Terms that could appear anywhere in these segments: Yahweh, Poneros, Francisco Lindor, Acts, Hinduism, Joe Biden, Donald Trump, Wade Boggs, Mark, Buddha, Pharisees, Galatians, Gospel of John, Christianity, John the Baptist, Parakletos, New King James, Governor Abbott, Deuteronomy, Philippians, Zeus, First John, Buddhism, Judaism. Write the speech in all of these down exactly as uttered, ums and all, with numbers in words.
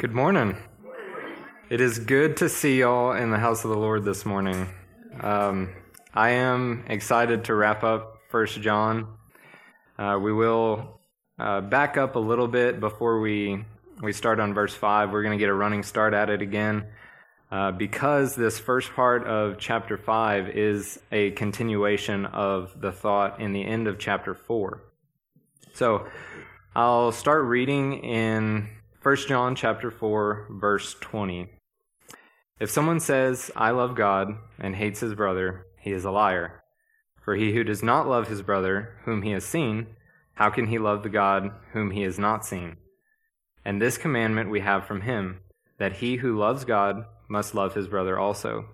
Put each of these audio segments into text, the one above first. Good morning. It is good to see y'all in the house of the Lord this morning. Um, I am excited to wrap up First John. Uh, we will uh, back up a little bit before we, we start on verse five. We're going to get a running start at it again uh, because this first part of chapter five is a continuation of the thought in the end of chapter four. So I'll start reading in First John chapter four, verse twenty. If someone says, "I love God," and hates his brother, he is a liar. For he who does not love his brother, whom he has seen, how can he love the God whom he has not seen? And this commandment we have from him, that he who loves God must love his brother also.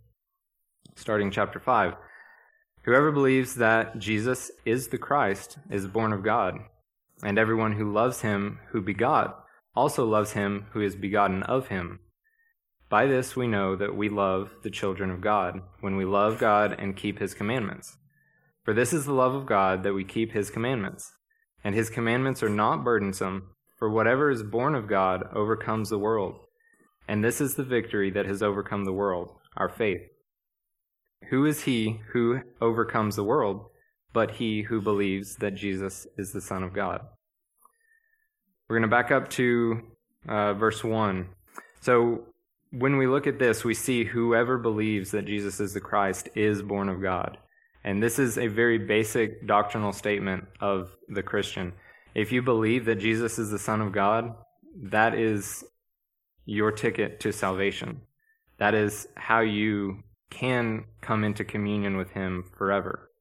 Starting chapter five. Whoever believes that Jesus is the Christ is born of God, and everyone who loves him who begot also loves him who is begotten of him. By this we know that we love the children of God, when we love God and keep his commandments. For this is the love of God, that we keep his commandments. And his commandments are not burdensome, for whatever is born of God overcomes the world. And this is the victory that has overcome the world, our faith. Who is he who overcomes the world, but he who believes that Jesus is the Son of God? We're going to back up to uh, verse one. So when we look at this, we see whoever believes that Jesus is the Christ is born of God. And this is a very basic doctrinal statement of the Christian. If you believe that Jesus is the Son of God, that is your ticket to salvation. That is how you can come into communion with him forever.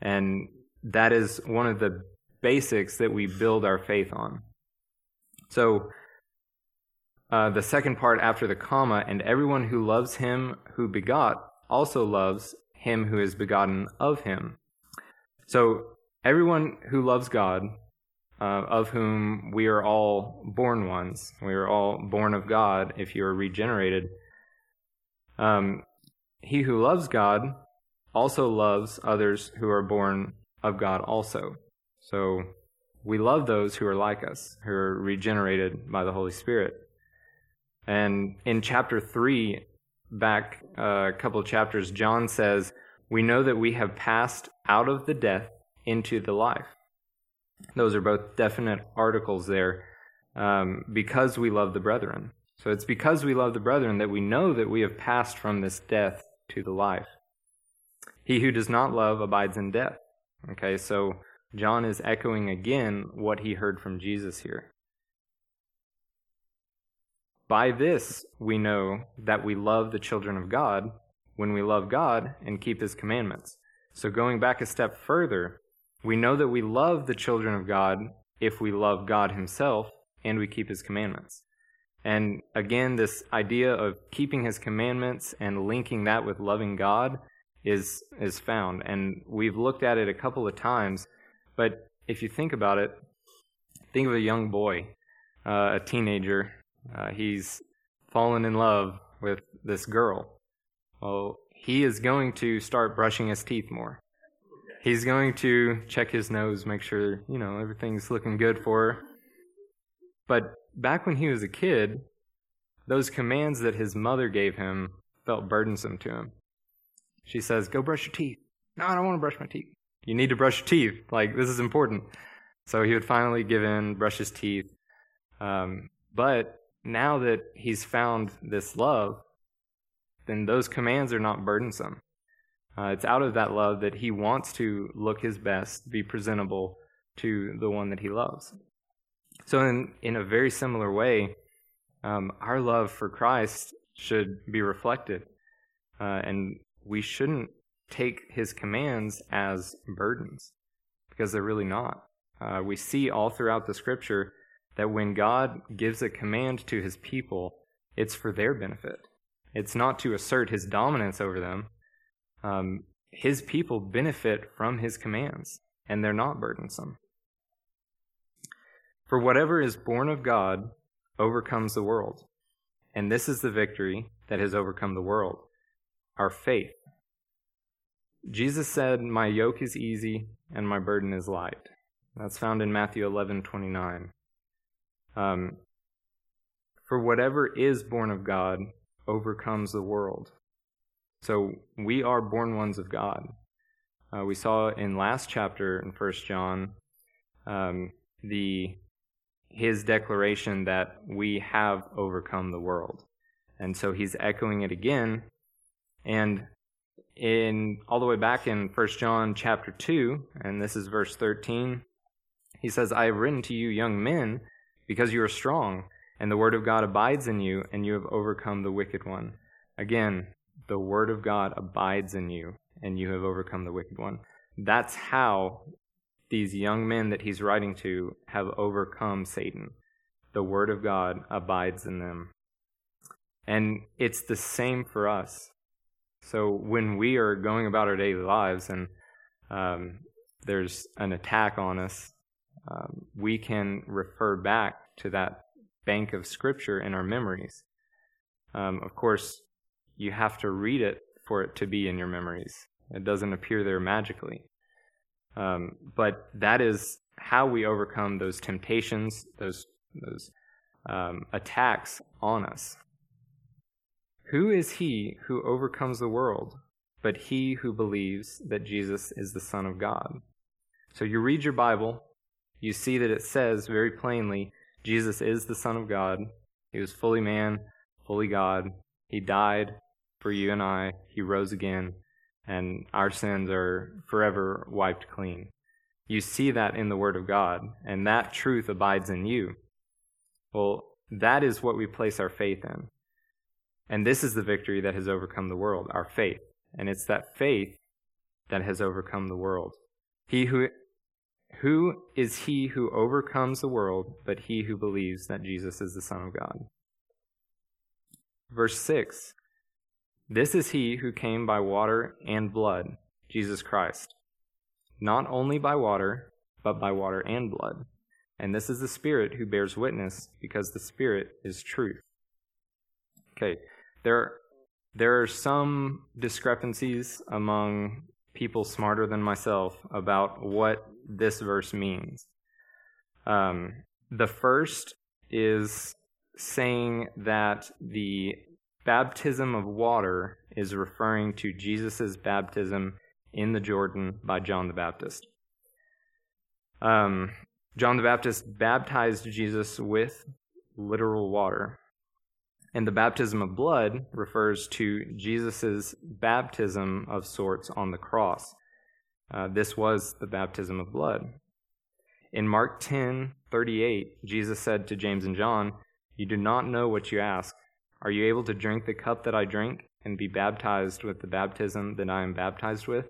And that is one of the basics that we build our faith on. So uh, the second part after the comma, and everyone who loves him who begot also loves him who is begotten of him. So everyone who loves God, uh, of whom we are all born ones, we are all born of God if you are regenerated, um, he who loves God also loves others who are born of God also. So we love those who are like us, who are regenerated by the Holy Spirit. And in chapter three, back a couple of chapters, John says, "We know that we have passed out of the death into the life." Those are both definite articles there, um, because we love the brethren. So it's because we love the brethren that we know that we have passed from this death to the life. He who does not love abides in death. Okay, so John is echoing again what he heard from Jesus here. By this we know that we love the children of God, when we love God and keep his commandments. So going back a step further, we know that we love the children of God if we love God himself and we keep his commandments. And again, this idea of keeping his commandments and linking that with loving God is is found. And we've looked at it a couple of times. But if you think about it, think of a young boy, uh, a teenager. Uh, he's fallen in love with this girl. Well, he is going to start brushing his teeth more. He's going to check his nose, make sure, you know, everything's looking good for her. But back when he was a kid, those commands that his mother gave him felt burdensome to him. She says, "Go brush your teeth." "No, I don't want to brush my teeth." "You need to brush your teeth. Like, this is important." So he would finally give in, brush his teeth. Um, but now that he's found this love, then those commands are not burdensome. Uh, it's out of that love that he wants to look his best, be presentable to the one that he loves. So in, in a very similar way, um, our love for Christ should be reflected. Uh, and we shouldn't take his commands as burdens, because they're really not. Uh, we see all throughout the scripture that when God gives a command to his people, it's for their benefit. It's not to assert his dominance over them. Um, his people benefit from his commands, and they're not burdensome. For whatever is born of God overcomes the world, and this is the victory that has overcome the world, our faith. Jesus said, "My yoke is easy and my burden is light." That's found in Matthew eleven twenty-nine. Um, For whatever is born of God overcomes the world. So we are born ones of God. Uh, we saw in last chapter in First John um, the his declaration that we have overcome the world. And so he's echoing it again. And in all the way back in First John chapter two, and this is verse thirteen, he says, "I have written to you, young men, because you are strong, and the word of God abides in you, and you have overcome the wicked one." Again, the word of God abides in you, and you have overcome the wicked one. That's how these young men that he's writing to have overcome Satan. The word of God abides in them. And it's the same for us. So when we are going about our daily lives and um, there's an attack on us, um, we can refer back to that bank of Scripture in our memories. Um, of course, you have to read it for it to be in your memories. It doesn't appear there magically. Um, but that is how we overcome those temptations, those those um, attacks on us. "Who is he who overcomes the world but he who believes that Jesus is the Son of God?" So you read your Bible, you see that it says very plainly, Jesus is the Son of God. He was fully man, fully God. He died for you and I. He rose again, and our sins are forever wiped clean. You see that in the Word of God, and that truth abides in you. Well, that is what we place our faith in. And this is the victory that has overcome the world, our faith. And it's that faith that has overcome the world. He who, who is he who overcomes the world, but he who believes that Jesus is the Son of God? Verse six, "This is he who came by water and blood, Jesus Christ, not only by water, but by water and blood. And this is the Spirit who bears witness, because the Spirit is truth." Okay, there, there are some discrepancies among people smarter than myself about what this verse means. Um, the first is saying that the baptism of water is referring to Jesus' baptism in the Jordan by John the Baptist. Um, John the Baptist baptized Jesus with literal water. And the baptism of blood refers to Jesus' baptism of sorts on the cross. Uh, this was the baptism of blood. In Mark ten thirty-eight, Jesus said to James and John, "You do not know what you ask. Are you able to drink the cup that I drink and be baptized with the baptism that I am baptized with?"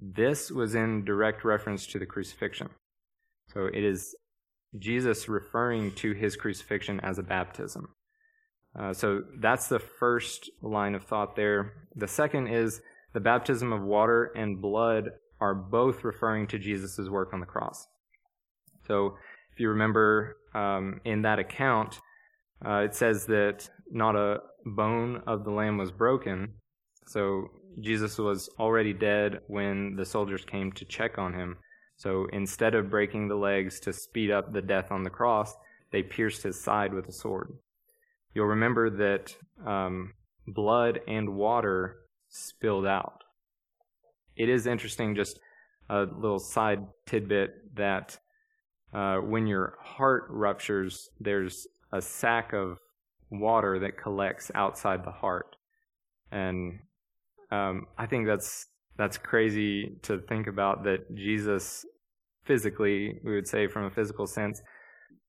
This was in direct reference to the crucifixion. So it is Jesus referring to his crucifixion as a baptism. Uh, so that's the first line of thought there. The second is the baptism of water and blood are both referring to Jesus' work on the cross. So if you remember um, in that account, uh, it says that not a bone of the lamb was broken. So Jesus was already dead when the soldiers came to check on him. So instead of breaking the legs to speed up the death on the cross, they pierced his side with a sword. You'll remember that um, blood and water spilled out. It is interesting, just a little side tidbit, that uh, when your heart ruptures, there's a sack of water that collects outside the heart. And um, I think that's that's crazy to think about, that Jesus physically, we would say from a physical sense,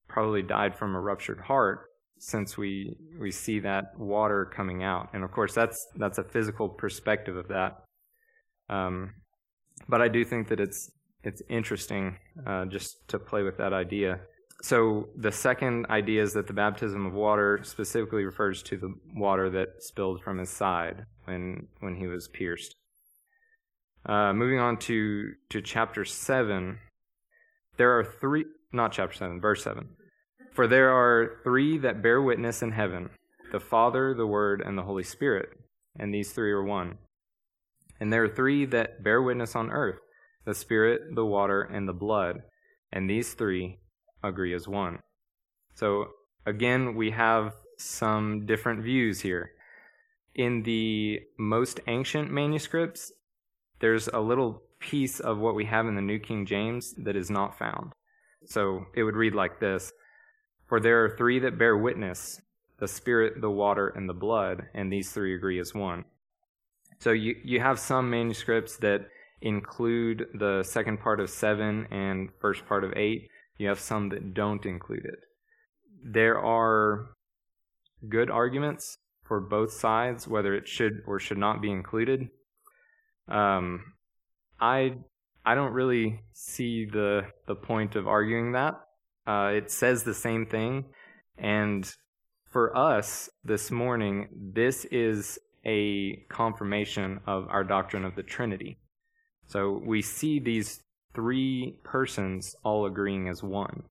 probably died from a ruptured heart, since we we see that water coming out. And of course, that's that's a physical perspective of that. Um, but I do think that it's it's interesting uh, just to play with that idea. So the second idea is that the baptism of water specifically refers to the water that spilled from his side when when he was pierced. Uh, moving on to to chapter seven, there are three, not chapter seven, verse seven. "For there are three that bear witness in heaven, the Father, the Word, and the Holy Spirit, and these three are one. And there are three that bear witness on earth, the Spirit, the water, and the blood, and these three agree as one." So Again, we have some different views here. In the most ancient manuscripts, there's a little piece of what we have in the New King James that is not found. So it would read like this: For there are three that bear witness, the Spirit, the water, and the blood, and these three agree as one. So you, you have some manuscripts that include the second part of seven and first part of eight. You have some that don't include it. There are good arguments for both sides, whether it should or should not be included. Um, I I don't really see the the point of arguing that. Uh, it says the same thing. And for us this morning, this is a confirmation of our doctrine of the Trinity. So we see these three persons all agreeing as one.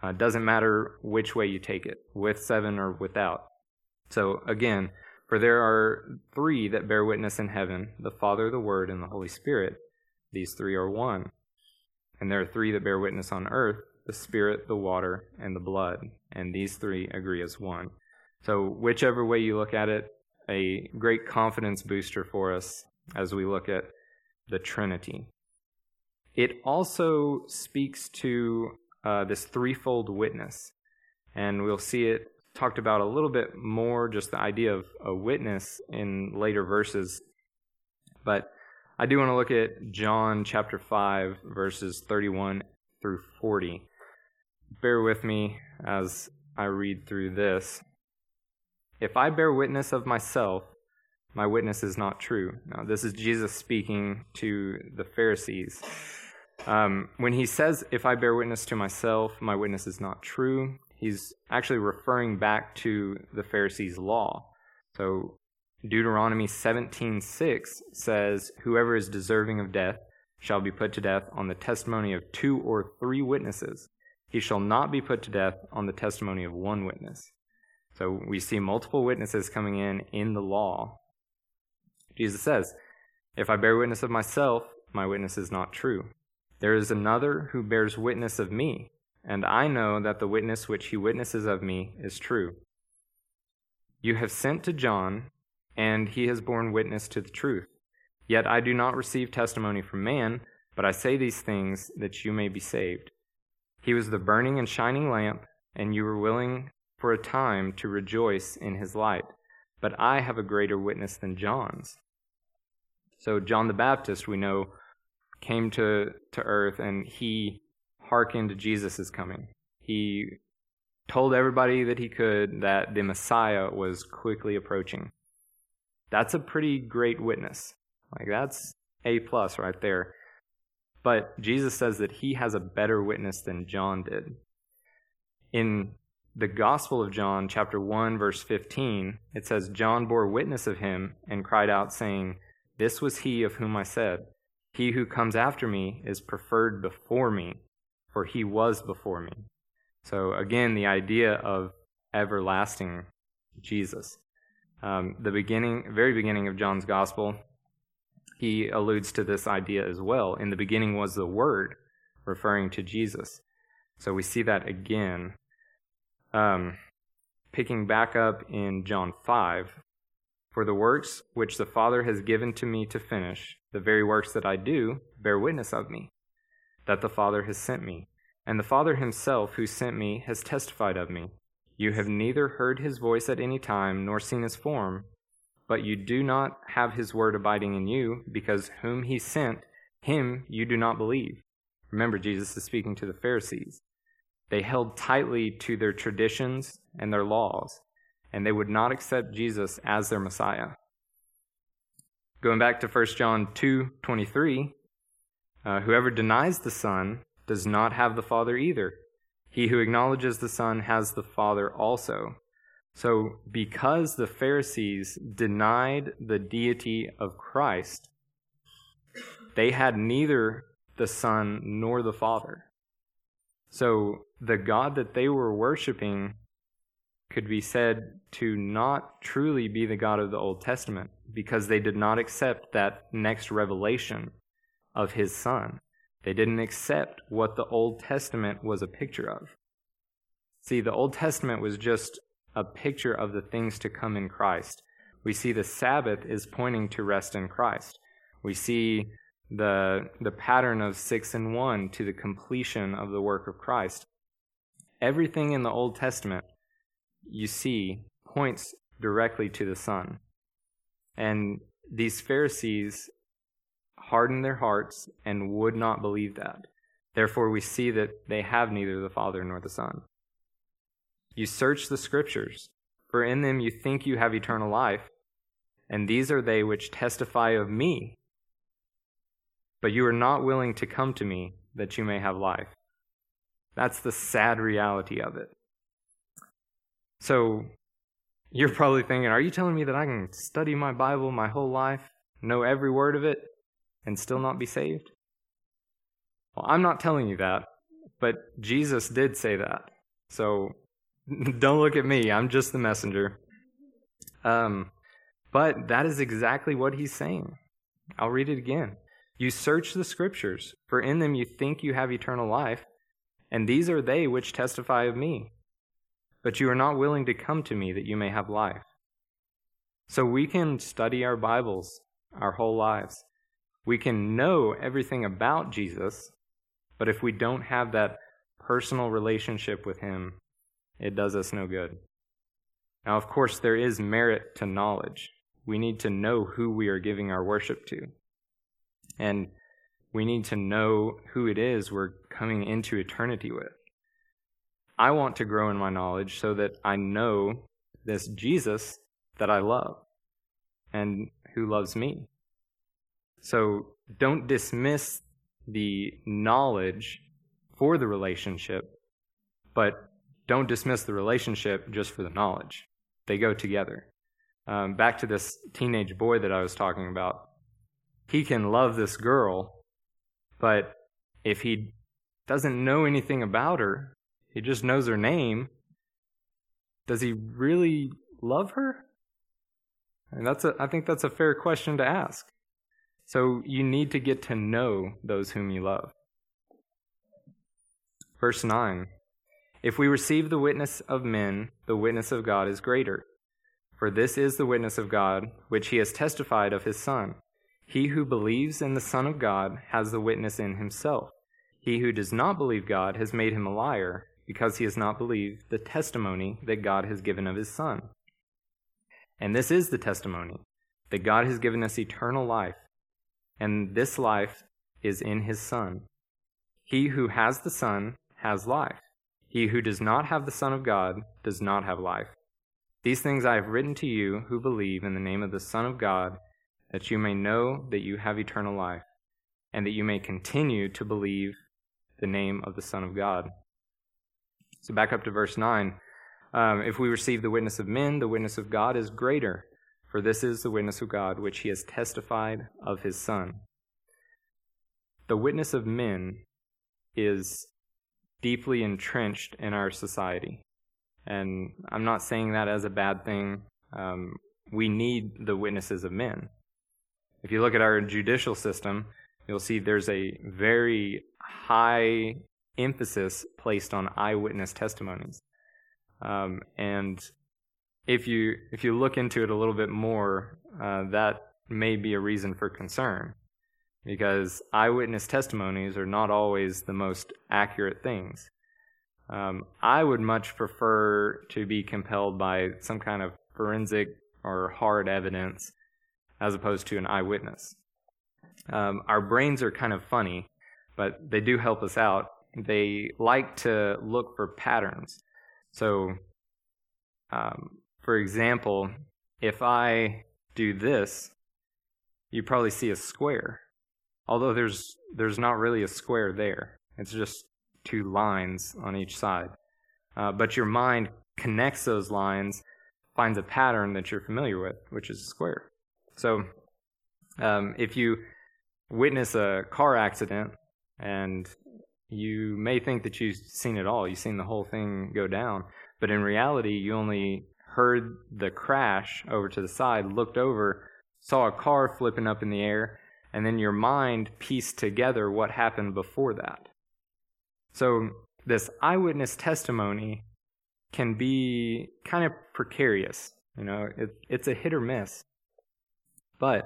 It uh, doesn't matter which way you take it, with seven or without. So again, for there are three that bear witness in heaven, the Father, the Word, and the Holy Spirit. These three are one. And there are three that bear witness on earth, the Spirit, the water, and the blood. And these three agree as one. So whichever way you look at it, a great confidence booster for us as we look at the Trinity. It also speaks to uh, this threefold witness. And we'll see it talked about a little bit more, just the idea of a witness in later verses. But I do want to look at John chapter five, verses thirty-one through forty. Bear with me as I read through this. If I bear witness of myself, my witness is not true. Now, this is Jesus speaking to the Pharisees. Um, when he says, if I bear witness to myself, my witness is not true, he's actually referring back to the Pharisees' law. So Deuteronomy seventeen six says, whoever is deserving of death shall be put to death on the testimony of two or three witnesses. He shall not be put to death on the testimony of one witness. So we see multiple witnesses coming in in the law. Jesus says, if I bear witness of myself, my witness is not true. There is another who bears witness of me, and I know that the witness which he witnesses of me is true. You have sent to John, and he has borne witness to the truth. Yet I do not receive testimony from man, but I say these things that you may be saved. He was the burning and shining lamp, and you were willing for a time to rejoice in his light, but I have a greater witness than John's. So John the Baptist, we know, came to, to earth, and he hearkened to Jesus' coming. He told everybody that he could that the Messiah was quickly approaching. That's a pretty great witness. Like, that's A plus right there. But Jesus says that he has a better witness than John did. In the Gospel of John, chapter one, verse fifteen, it says, John bore witness of him and cried out, saying, This was he of whom I said, He who comes after me is preferred before me, for he was before me. So again, the idea of everlasting Jesus. Um, the beginning, very beginning of John's Gospel, he alludes to this idea as well. In the beginning was the Word, referring to Jesus. So we see that again. Um, picking back up in John five, for the works which the Father has given to me to finish, the very works that I do, bear witness of me, that the Father has sent me. And the Father himself who sent me has testified of me. You have neither heard his voice at any time nor seen his form, but you do not have his word abiding in you, because whom he sent, him you do not believe. Remember, Jesus is speaking to the Pharisees. They held tightly to their traditions and their laws, and they would not accept Jesus as their Messiah. Going back to First John two twenty-three, uh, whoever denies the Son does not have the Father either. He who acknowledges the Son has the Father also. So because the Pharisees denied the deity of Christ, they had neither the Son nor the Father. So the God that they were worshiping could be said to not truly be the God of the Old Testament, because they did not accept that next revelation of his Son. They didn't accept what the Old Testament was a picture of. See, the Old Testament was just a picture of the things to come in Christ. We see the Sabbath is pointing to rest in Christ. We see the the pattern of six and one to the completion of the work of Christ. Everything in the Old Testament you see points directly to the Son. And these Pharisees hardened their hearts and would not believe that. Therefore, we see that they have neither the Father nor the Son. You search the Scriptures, for in them you think you have eternal life, and these are they which testify of me. But you are not willing to come to me that you may have life. That's the sad reality of it. So, you're probably thinking, are you telling me that I can study my Bible my whole life, know every word of it, and still not be saved? Well, I'm not telling you that, but Jesus did say that. So, don't look at me, I'm just the messenger. Um, but that is exactly what he's saying. I'll read it again. You search the Scriptures, for in them you think you have eternal life, and these are they which testify of me. But you are not willing to come to me that you may have life. So we can study our Bibles our whole lives. We can know everything about Jesus, but if we don't have that personal relationship with him, it does us no good. Now, of course, there is merit to knowledge. We need to know who we are giving our worship to. And we need to know who it is we're coming into eternity with. I want to grow in my knowledge so that I know this Jesus that I love and who loves me. So don't dismiss the knowledge for the relationship, but don't dismiss the relationship just for the knowledge. They go together. Um, back to this teenage boy that I was talking about. He can love this girl, but if he doesn't know anything about her, he just knows her name, does he really love her? And that's a, I think that's a fair question to ask. So you need to get to know those whom you love. Verse nine, if we receive the witness of men, the witness of God is greater. For this is the witness of God, which he has testified of his Son. He who believes in the Son of God has the witness in himself. He who does not believe God has made him a liar, because he has not believed the testimony that God has given of his Son. And this is the testimony, that God has given us eternal life, and this life is in his Son. He who has the Son has life. He who does not have the Son of God does not have life. These things I have written to you who believe in the name of the Son of God, that you may know that you have eternal life, and that you may continue to believe the name of the Son of God. So back up to verse nine. Um, if we receive the witness of men, the witness of God is greater, for this is the witness of God which he has testified of his Son. The witness of men is deeply entrenched in our society. And I'm not saying that as a bad thing. Um, we need the witnesses of men. If you look at our judicial system, you'll see there's a very high emphasis placed on eyewitness testimonies. Um, and if you if you look into it a little bit more, uh, that may be a reason for concern, because eyewitness testimonies are not always the most accurate things. Um, I would much prefer to be compelled by some kind of forensic or hard evidence as opposed to an eyewitness. Um, our brains are kind of funny, but they do help us out. They like to look for patterns. So, um, for example, if I do this, you probably see a square. Although there's there's not really a square there. It's just two lines on each side. Uh, but your mind connects those lines, finds a pattern that you're familiar with, which is a square. So, um, if you witness a car accident, and you may think that you've seen it all, you've seen the whole thing go down, but in reality, you only heard the crash over to the side, looked over, saw a car flipping up in the air, and then your mind pieced together what happened before that. So this eyewitness testimony can be kind of precarious. You know, it, it's a hit or miss. But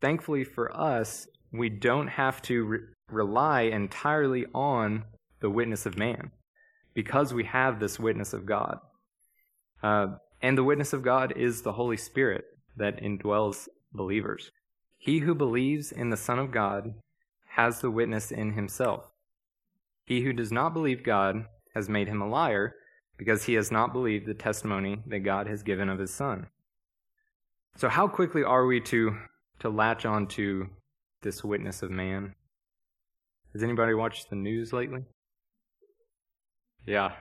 thankfully for us, we don't have to re- rely entirely on the witness of man, because we have this witness of God. Uh, and the witness of God is the Holy Spirit that indwells believers. He who believes in the Son of God has the witness in himself. He who does not believe God has made him a liar, because he has not believed the testimony that God has given of his Son. So how quickly are we to, to latch on to this witness of man? Has anybody watched the news lately? Yeah.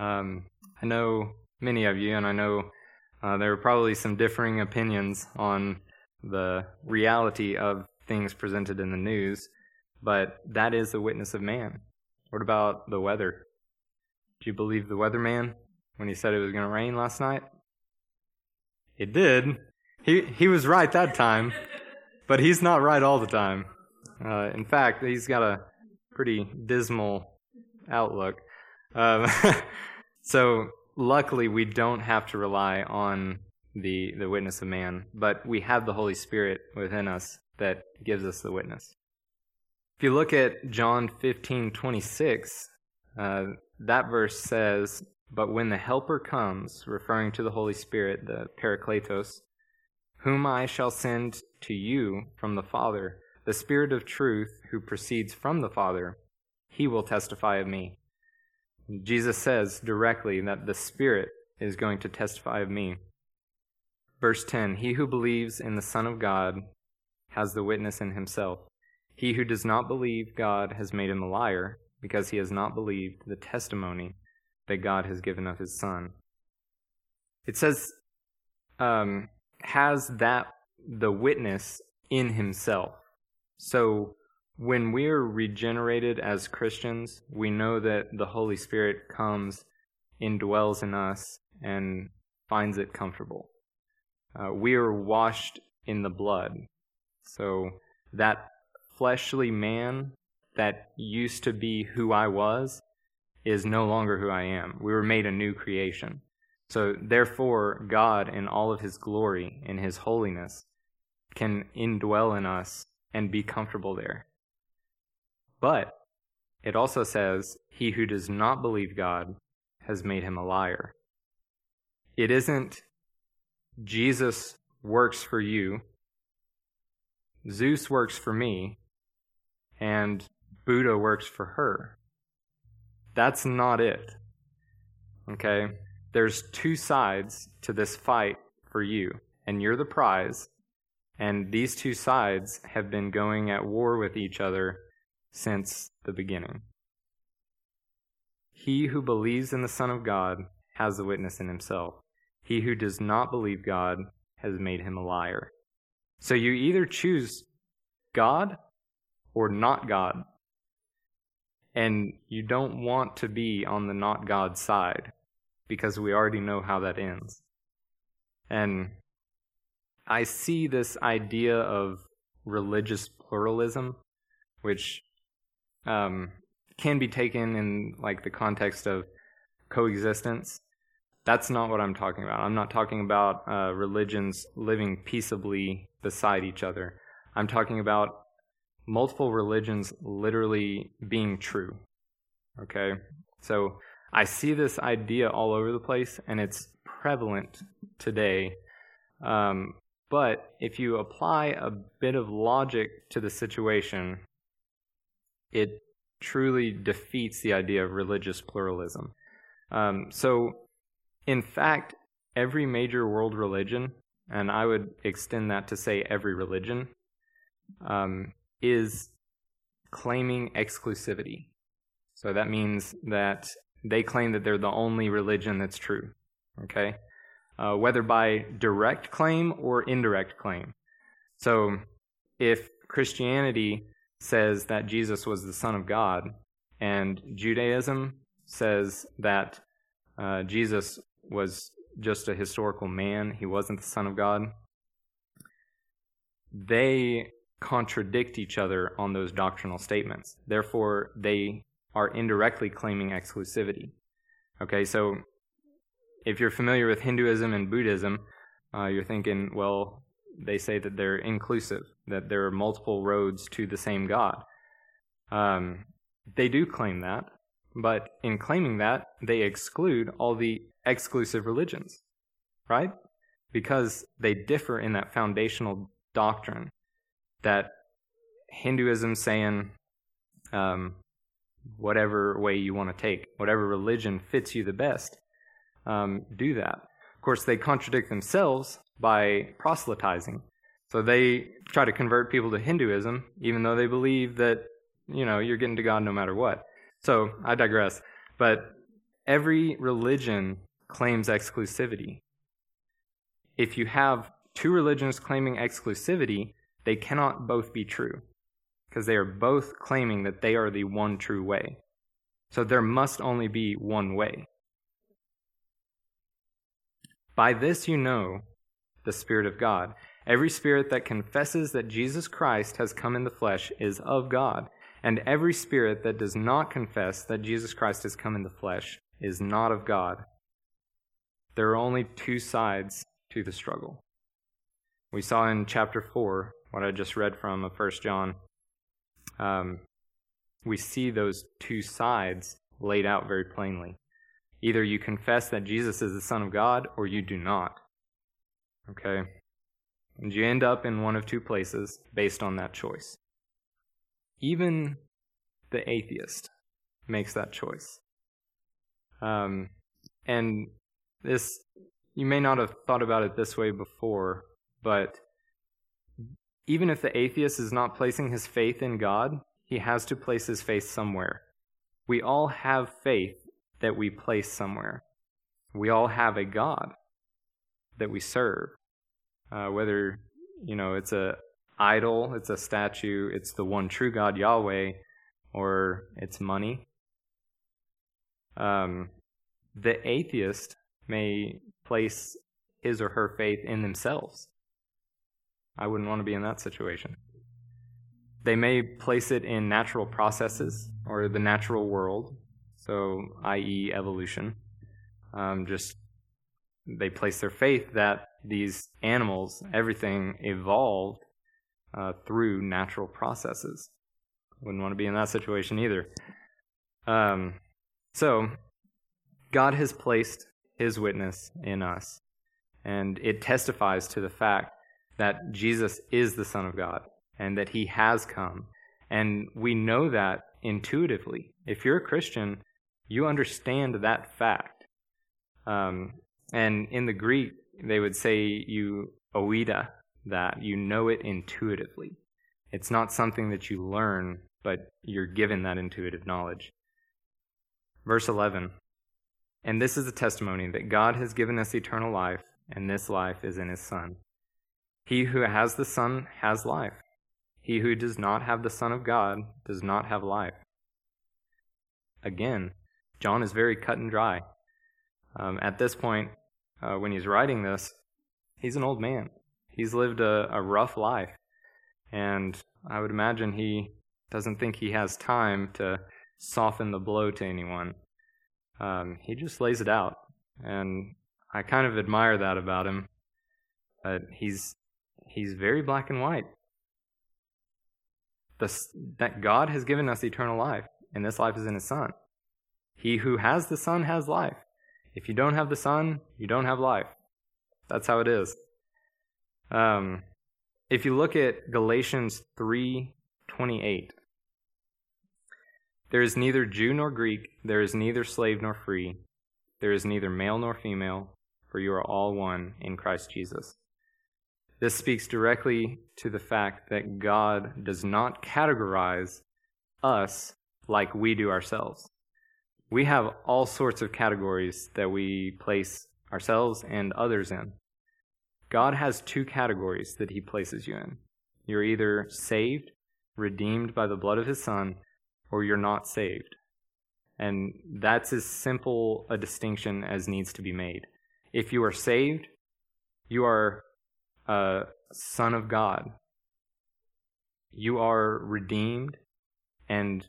Um, I know many of you, and I know uh, there are probably some differing opinions on the reality of things presented in the news, but that is the witness of man. What about the weather? Do you believe the weatherman when he said it was going to rain last night? It did. He he was right that time, but he's not right all the time. Uh, in fact, he's got a pretty dismal outlook. Um, so luckily, we don't have to rely on the the witness of man, but we have the Holy Spirit within us that gives us the witness. If you look at John fifteen twenty-six, uh, that verse says, "But when the Helper comes," referring to the Holy Spirit, the Parakletos, "whom I shall send to you from the Father, the Spirit of truth who proceeds from the Father, he will testify of me." Jesus says directly that the Spirit is going to testify of me. Verse ten, "He who believes in the Son of God has the witness in himself. He who does not believe God has made him a liar, because he has not believed the testimony that God has given of his Son." It says, um, has that the witness in himself. So when we're regenerated as Christians, we know that the Holy Spirit comes, indwells in us, and finds it comfortable. Uh, we are washed in the blood. So that fleshly man that used to be who I was is no longer who I am. We were made a new creation. So therefore, God in all of his glory, in his holiness, can indwell in us and be comfortable there. But it also says, "He who does not believe God has made him a liar." It isn't Jesus works for you, Zeus works for me, and Buddha works for her. That's not it. Okay? There's two sides to this fight for you, and you're the prize, and these two sides have been going at war with each other since the beginning. He who believes in the Son of God has the witness in himself. He who does not believe God has made him a liar. So you either choose God or not God. And you don't want to be on the not God side, because we already know how that ends. And I see this idea of religious pluralism, which um, can be taken in like the context of coexistence. That's not what I'm talking about. I'm not talking about uh, religions living peaceably beside each other. I'm talking about multiple religions literally being true. Okay? So I see this idea all over the place, and it's prevalent today. Um, but if you apply a bit of logic to the situation, it truly defeats the idea of religious pluralism. Um, so in fact, every major world religion, and I would extend that to say every religion, um, is claiming exclusivity. So that means that they claim that they're the only religion that's true, okay? Uh, whether by direct claim or indirect claim. So if Christianity says that Jesus was the Son of God, and Judaism says that uh, Jesus was just a historical man, he wasn't the Son of God, they contradict each other on those doctrinal statements. Therefore, they are indirectly claiming exclusivity. Okay, so if you're familiar with Hinduism and Buddhism, uh, you're thinking, well, they say that they're inclusive, that there are multiple roads to the same God. Um, they do claim that, but in claiming that, they exclude all the exclusive religions, right? Because they differ in that foundational doctrine that Hinduism saying um, whatever way you want to take, whatever religion fits you the best, um, do that. Of course, they contradict themselves by proselytizing. So they try to convert people to Hinduism, even though they believe that, you know, you're getting to God no matter what. So I digress. But every religion claims exclusivity. If you have two religions claiming exclusivity, they cannot both be true, because they are both claiming that they are the one true way. So there must only be one way. By this you know the Spirit of God. Every spirit that confesses that Jesus Christ has come in the flesh is of God, and every spirit that does not confess that Jesus Christ has come in the flesh is not of God. There are only two sides to the struggle. We saw in chapter four, what I just read from of First John, um, we see those two sides laid out very plainly. Either you confess that Jesus is the Son of God, or you do not. Okay? And you end up in one of two places based on that choice. Even the atheist makes that choice. Um, and this, you may not have thought about it this way before, but even if the atheist is not placing his faith in God, he has to place his faith somewhere. We all have faith that we place somewhere. We all have a God that we serve. Uh, whether, you know, it's a idol, it's a statue, it's the one true God, Yahweh, or it's money. Um, the atheist may place his or her faith in themselves. I wouldn't want to be in that situation. They may place it in natural processes or the natural world, so that is evolution. Um, just they place their faith that these animals, everything evolved uh, through natural processes. Wouldn't want to be in that situation either. Um, so God has placed His witness in us, and it testifies to the fact that Jesus is the Son of God, and that He has come. And we know that intuitively. If you're a Christian, you understand that fact. Um, and in the Greek, they would say you oida that. You know it intuitively. It's not something that you learn, but you're given that intuitive knowledge. Verse eleven, and this is a testimony that God has given us eternal life, and this life is in His Son. He who has the Son has life. He who does not have the Son of God does not have life. Again, John is very cut and dry. Um, at this point, uh, when he's writing this, he's an old man. He's lived a, a rough life. And I would imagine he doesn't think he has time to soften the blow to anyone. Um, he just lays it out. And I kind of admire that about him. But he's... He's very black and white. The, that God has given us eternal life, and this life is in His Son. He who has the Son has life. If you don't have the Son, you don't have life. That's how it is. Um, if you look at Galatians three twenty-eight, there is neither Jew nor Greek, there is neither slave nor free, there is neither male nor female, for you are all one in Christ Jesus. This speaks directly to the fact that God does not categorize us like we do ourselves. We have all sorts of categories that we place ourselves and others in. God has two categories that He places you in. You're either saved, redeemed by the blood of His Son, or you're not saved. And that's as simple a distinction as needs to be made. If you are saved, you are Uh, Son of God. You are redeemed, and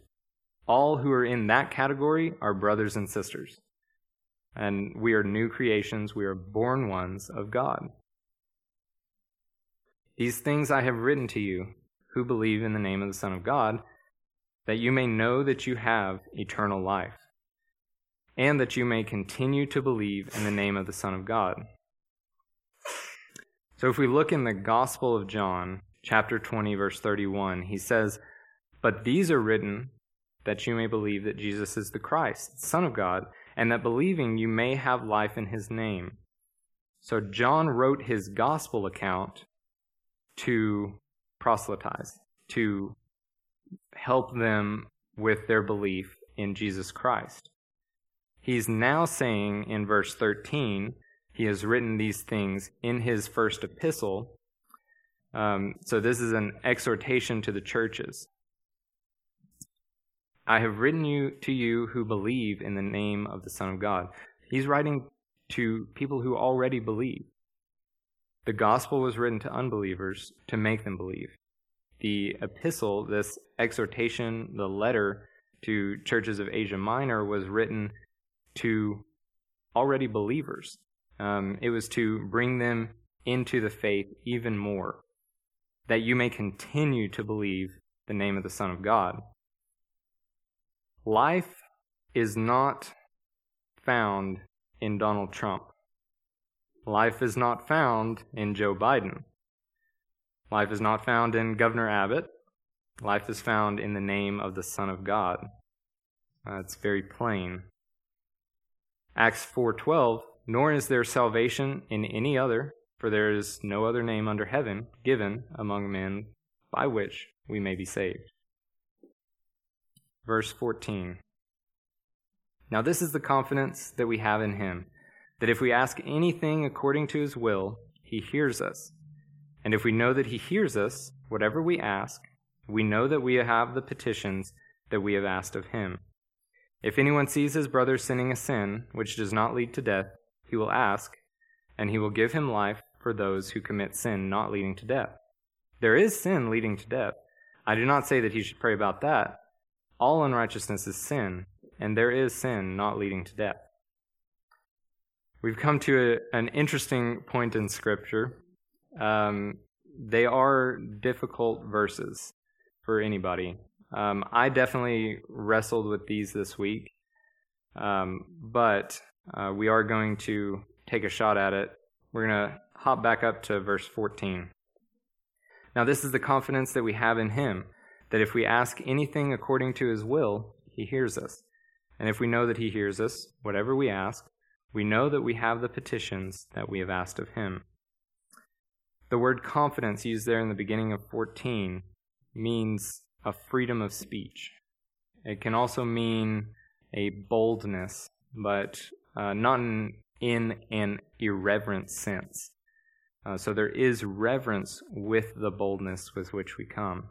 all who are in that category are brothers and sisters. and we are new creations, we are born ones of God. These things I have written to you who believe in the name of the Son of God, that you may know that you have eternal life, and that you may continue to believe in the name of the Son of God. So if we look in the Gospel of John, chapter twenty, verse thirty-one, he says, "But these are written that you may believe that Jesus is the Christ, the Son of God, and that believing you may have life in his name." So John wrote his gospel account to proselytize, to help them with their belief in Jesus Christ. He's now saying in verse thirteen, he has written these things in his first epistle. Um, so this is an exhortation to the churches. I have written you to you who believe in the name of the Son of God. He's writing to people who already believe. The gospel was written to unbelievers to make them believe. The epistle, this exhortation, the letter to churches of Asia Minor, was written to already believers. Um, it was to bring them into the faith even more, that you may continue to believe the name of the Son of God. Life is not found in Donald Trump. Life is not found in Joe Biden. Life is not found in Governor Abbott. Life is found in the name of the Son of God. Uh, it's very plain. Acts four twelve, "Nor is there salvation in any other, for there is no other name under heaven given among men by which we may be saved." Verse fourteen, "Now this is the confidence that we have in him, that if we ask anything according to his will, he hears us. And if we know that he hears us, whatever we ask, we know that we have the petitions that we have asked of him. If anyone sees his brother sinning a sin which does not lead to death, he will ask, and he will give him life for those who commit sin not leading to death. There is sin leading to death. I do not say that he should pray about that. All unrighteousness is sin, and there is sin not leading to death." We've come to a, an interesting point in Scripture. Um, they are difficult verses for anybody. Um, I definitely wrestled with these this week, um, but uh, we are going to take a shot at it. We're going to hop back up to verse fourteen. "Now this is the confidence that we have in him, that if we ask anything according to his will, he hears us. And if we know that he hears us, whatever we ask, we know that we have the petitions that we have asked of him." The word confidence used there in the beginning of fourteen means a freedom of speech. It can also mean a boldness, but uh, not in, in an irreverent sense. Uh, so there is reverence with the boldness with which we come.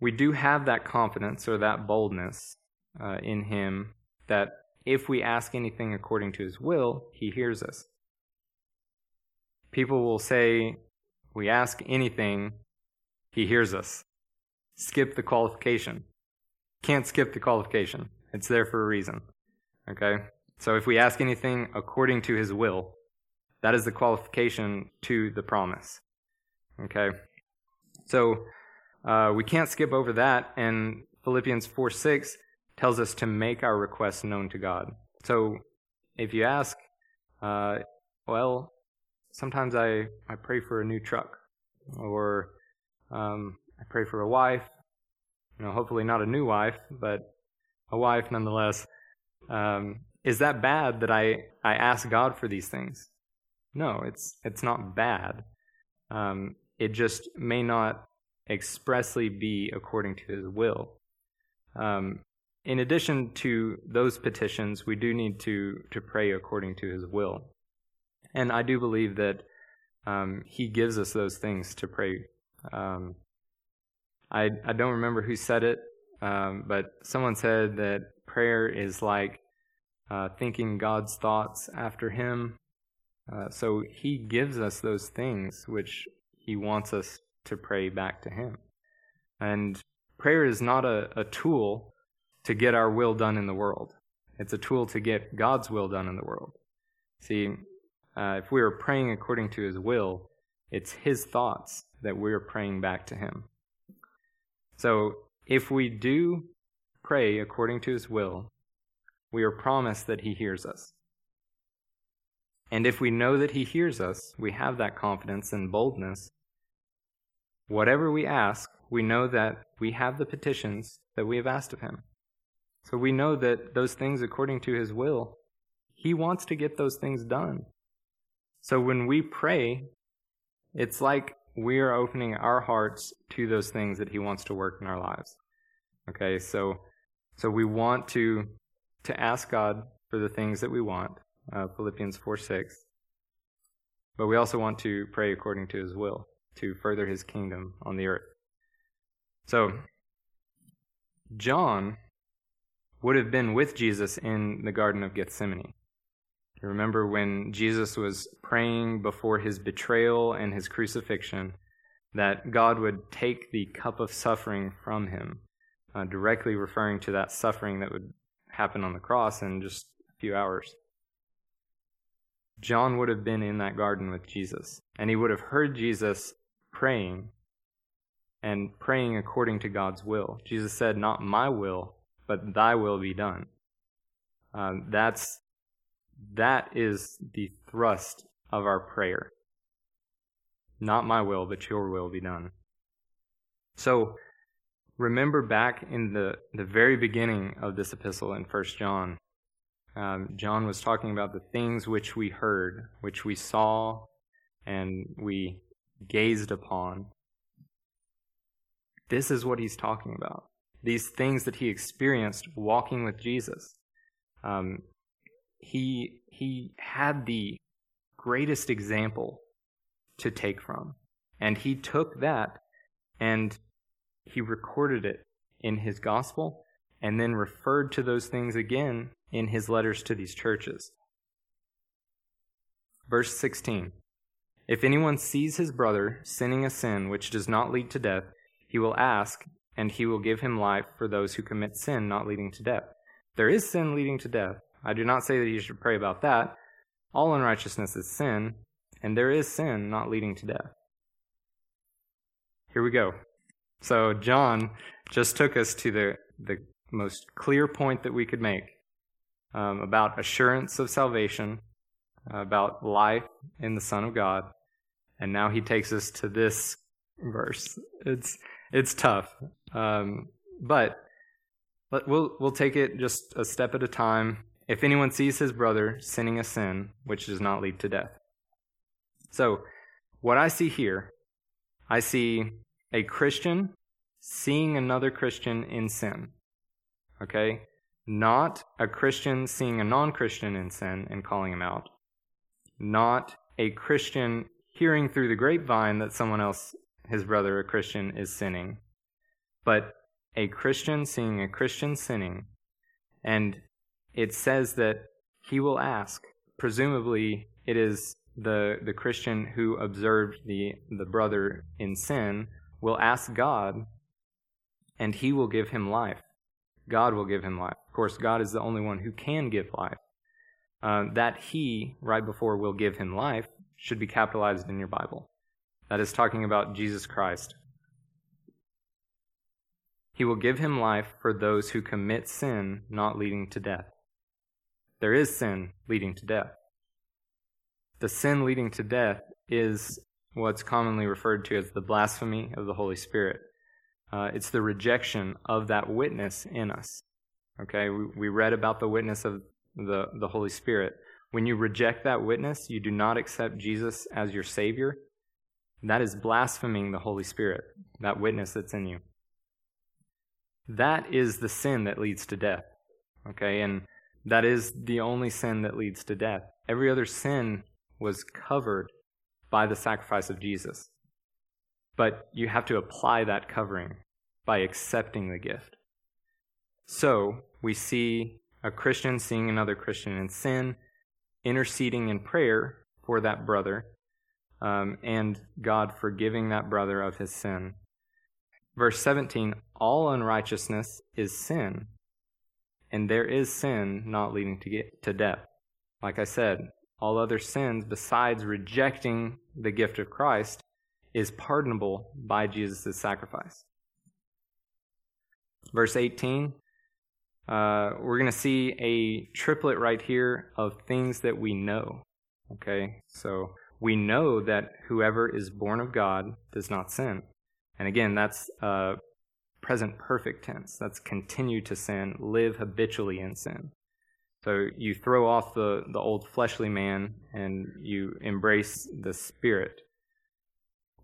We do have that confidence or that boldness uh, in him, that if we ask anything according to his will, he hears us. People will say, "We ask anything, he hears us." Skip the qualification. Can't skip the qualification. It's there for a reason. Okay? So if we ask anything according to his will, that is the qualification to the promise. Okay? So Uh, we can't skip over that, and Philippians four six tells us to make our requests known to God. So if you ask, uh, well, sometimes I, I pray for a new truck, or um, I pray for a wife, you know, hopefully not a new wife, but a wife nonetheless. Um, is that bad that I, I ask God for these things? No, it's, it's not bad. Um, it just may not expressly be according to his will. Um, in addition to those petitions, we do need to, to pray according to his will. And I do believe that um, he gives us those things to pray. Um, I, I don't remember who said it, um, but someone said that prayer is like uh, thinking God's thoughts after him. Uh, so he gives us those things which he wants us to pray back to him. And prayer is not a, a tool to get our will done in the world. It's a tool to get God's will done in the world. See, uh, if we are praying according to his will, it's his thoughts that we're praying back to him. So if we do pray according to his will, we are promised that he hears us. And if we know that he hears us, we have that confidence and boldness. Whatever we ask, we know that we have the petitions that we have asked of him. So we know that those things according to his will, he wants to get those things done. So when we pray, it's like we are opening our hearts to those things that he wants to work in our lives. Okay, so so we want to to ask God for the things that we want, uh, Philippians four six. But we also want to pray according to his will, to further his kingdom on the earth. So John would have been with Jesus in the Garden of Gethsemane. You remember when Jesus was praying before his betrayal and his crucifixion that God would take the cup of suffering from him, uh, directly referring to that suffering that would happen on the cross in just a few hours. John would have been in that garden with Jesus, and he would have heard Jesus praying and praying according to God's will. Jesus said, "Not my will, but thy will be done." Uh, that's that is the thrust of our prayer. Not my will, but your will be done. So remember back in the, the very beginning of this epistle in First John, um, John was talking about the things which we heard, which we saw, and we gazed upon. This is what he's talking about. These things that he experienced walking with Jesus. Um, he he had the greatest example to take from. And he took that and he recorded it in his gospel and then referred to those things again in his letters to these churches. Verse sixteen, "If anyone sees his brother sinning a sin which does not lead to death, he will ask, and he will give him life for those who commit sin not leading to death." There is sin leading to death. I do not say that you should pray about that. All unrighteousness is sin, and there is sin not leading to death. Here we go. So John just took us to the, the most clear point that we could make um, about assurance of salvation, about life in the Son of God, and now he takes us to this verse. It's it's tough, um, but let, we'll we'll take it just a step at a time. If anyone sees his brother sinning a sin which does not lead to death. So, what I see here, I see a Christian seeing another Christian in sin. Okay? Not a Christian seeing a non-Christian in sin and calling him out. Not a Christian hearing through the grapevine that someone else, his brother, a Christian, is sinning. But a Christian seeing a Christian sinning, and it says that he will ask. Presumably, it is the the Christian who observed the, the brother in sin will ask God, and he will give him life. God will give him life. Of course, God is the only one who can give life. Uh, that he, right before will give him life, should be capitalized in your Bible. That is talking about Jesus Christ. He will give him life for those who commit sin not leading to death. There is sin leading to death. The sin leading to death is what's commonly referred to as the blasphemy of the Holy Spirit. Uh, it's the rejection of that witness in us. Okay, we, we read about the witness of the, the Holy Spirit. When you reject that witness, you do not accept Jesus as your Savior. That is blaspheming the Holy Spirit, that witness that's in you. That is the sin that leads to death. Okay, and that is the only sin that leads to death. Every other sin was covered by the sacrifice of Jesus. But you have to apply that covering by accepting the gift. So, we see a Christian seeing another Christian in sin, interceding in prayer for that brother, um, and God forgiving that brother of his sin. Verse seventeen, all unrighteousness is sin, and there is sin not leading to get to death. Like I said, all other sins besides rejecting the gift of Christ is pardonable by Jesus' sacrifice. Verse eighteen, uh, we're going to see a triplet right here of things that we know. Okay, so we know that whoever is born of God does not sin. And again, that's uh, present perfect tense. That's continue to sin, live habitually in sin. So you throw off the, the old fleshly man and you embrace the Spirit.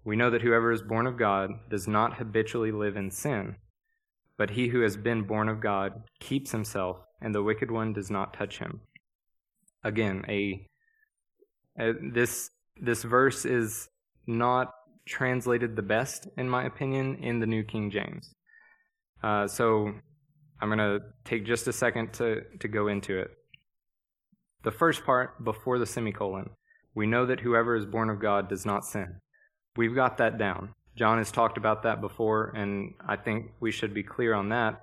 We know that whoever is born of God does not habitually live in sin, but he who has been born of God keeps himself, and the wicked one does not touch him. Again, a, a this this verse is not translated the best, in my opinion, in the New King James. Uh, so I'm going to take just a second to, to go into it. The first part, before the semicolon, we know that whoever is born of God does not sin. We've got that down. John has talked about that before, and I think we should be clear on that.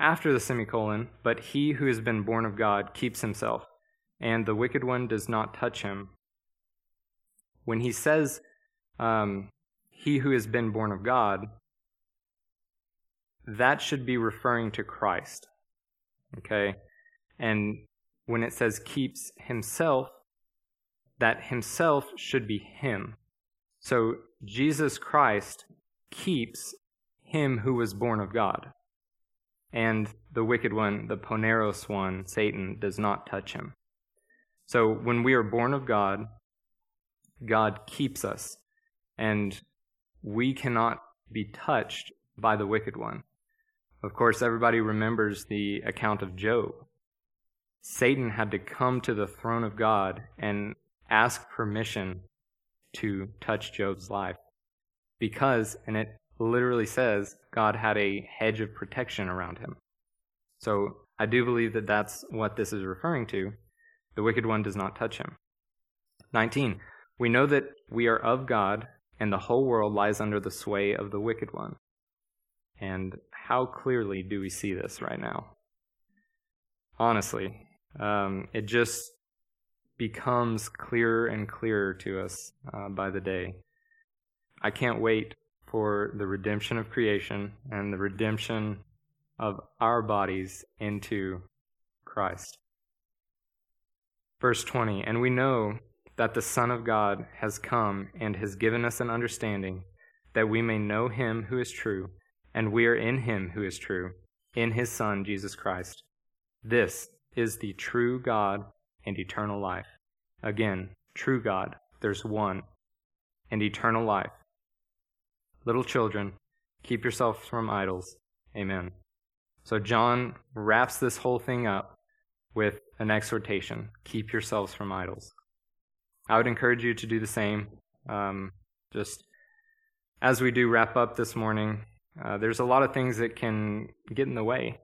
After the semicolon, but he who has been born of God keeps himself, and the wicked one does not touch him. When he says, um, he who has been born of God, that should be referring to Christ, okay? And when it says keeps himself, that himself should be him. So Jesus Christ keeps him who was born of God. And the wicked one, the Poneros one, Satan, does not touch him. So when we are born of God, God keeps us, and we cannot be touched by the wicked one. Of course, everybody remembers the account of Job. Satan had to come to the throne of God and ask permission to touch Job's life because, and it literally says, God had a hedge of protection around him. So I do believe that that's what this is referring to. The wicked one does not touch him. nineteen, we know that we are of God and the whole world lies under the sway of the wicked one. And how clearly do we see this right now? Honestly, um, it just becomes clearer and clearer to us uh, by the day. I can't wait for the redemption of creation and the redemption of our bodies into Christ. Verse twenty, and we know that the Son of God has come and has given us an understanding that we may know him who is true, and we are in him who is true, in his Son, Jesus Christ. This is the true God and eternal life. Again, true God, there's one, and eternal life. Little children, keep yourselves from idols. Amen. So John wraps this whole thing up with an exhortation. Keep yourselves from idols. I would encourage you to do the same. Um, just as we do wrap up this morning, Uh, there's a lot of things that can get in the way.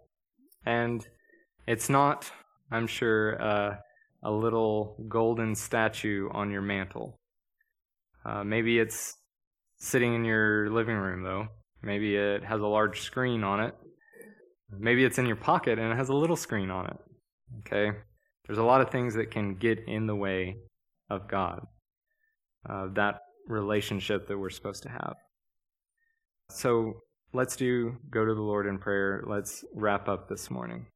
And it's not, I'm sure, uh, a little golden statue on your mantle. Uh, maybe it's sitting in your living room, though. Maybe it has a large screen on it. Maybe it's in your pocket and it has a little screen on it. Okay? There's a lot of things that can get in the way of God, uh, that relationship that we're supposed to have. So let's do go to the Lord in prayer. Let's wrap up this morning.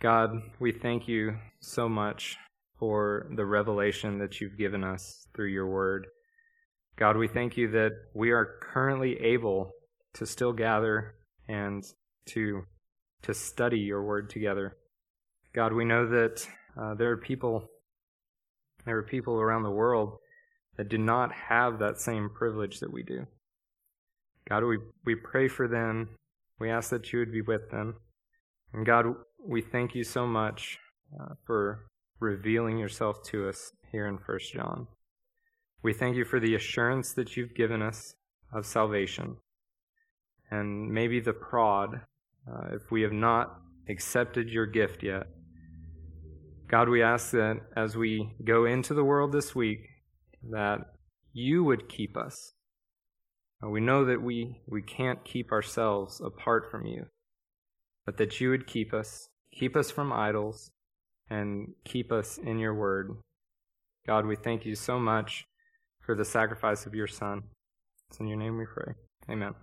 God, we thank you so much for the revelation that you've given us through your word. God, we thank you that we are currently able to still gather and to to study your word together. God, we know that uh, there are people there are people around the world that do not have that same privilege that we do. God, we, we pray for them. We ask that you would be with them. And God, we thank you so much uh, for revealing yourself to us here in First John. We thank you for the assurance that you've given us of salvation. And maybe the prod, uh, if we have not accepted your gift yet. God, we ask that as we go into the world this week, that you would keep us. We know that we, we can't keep ourselves apart from you. but that you would keep us, keep us from idols, and keep us in your word. God, we thank you so much for the sacrifice of your Son. It's in your name we pray. Amen.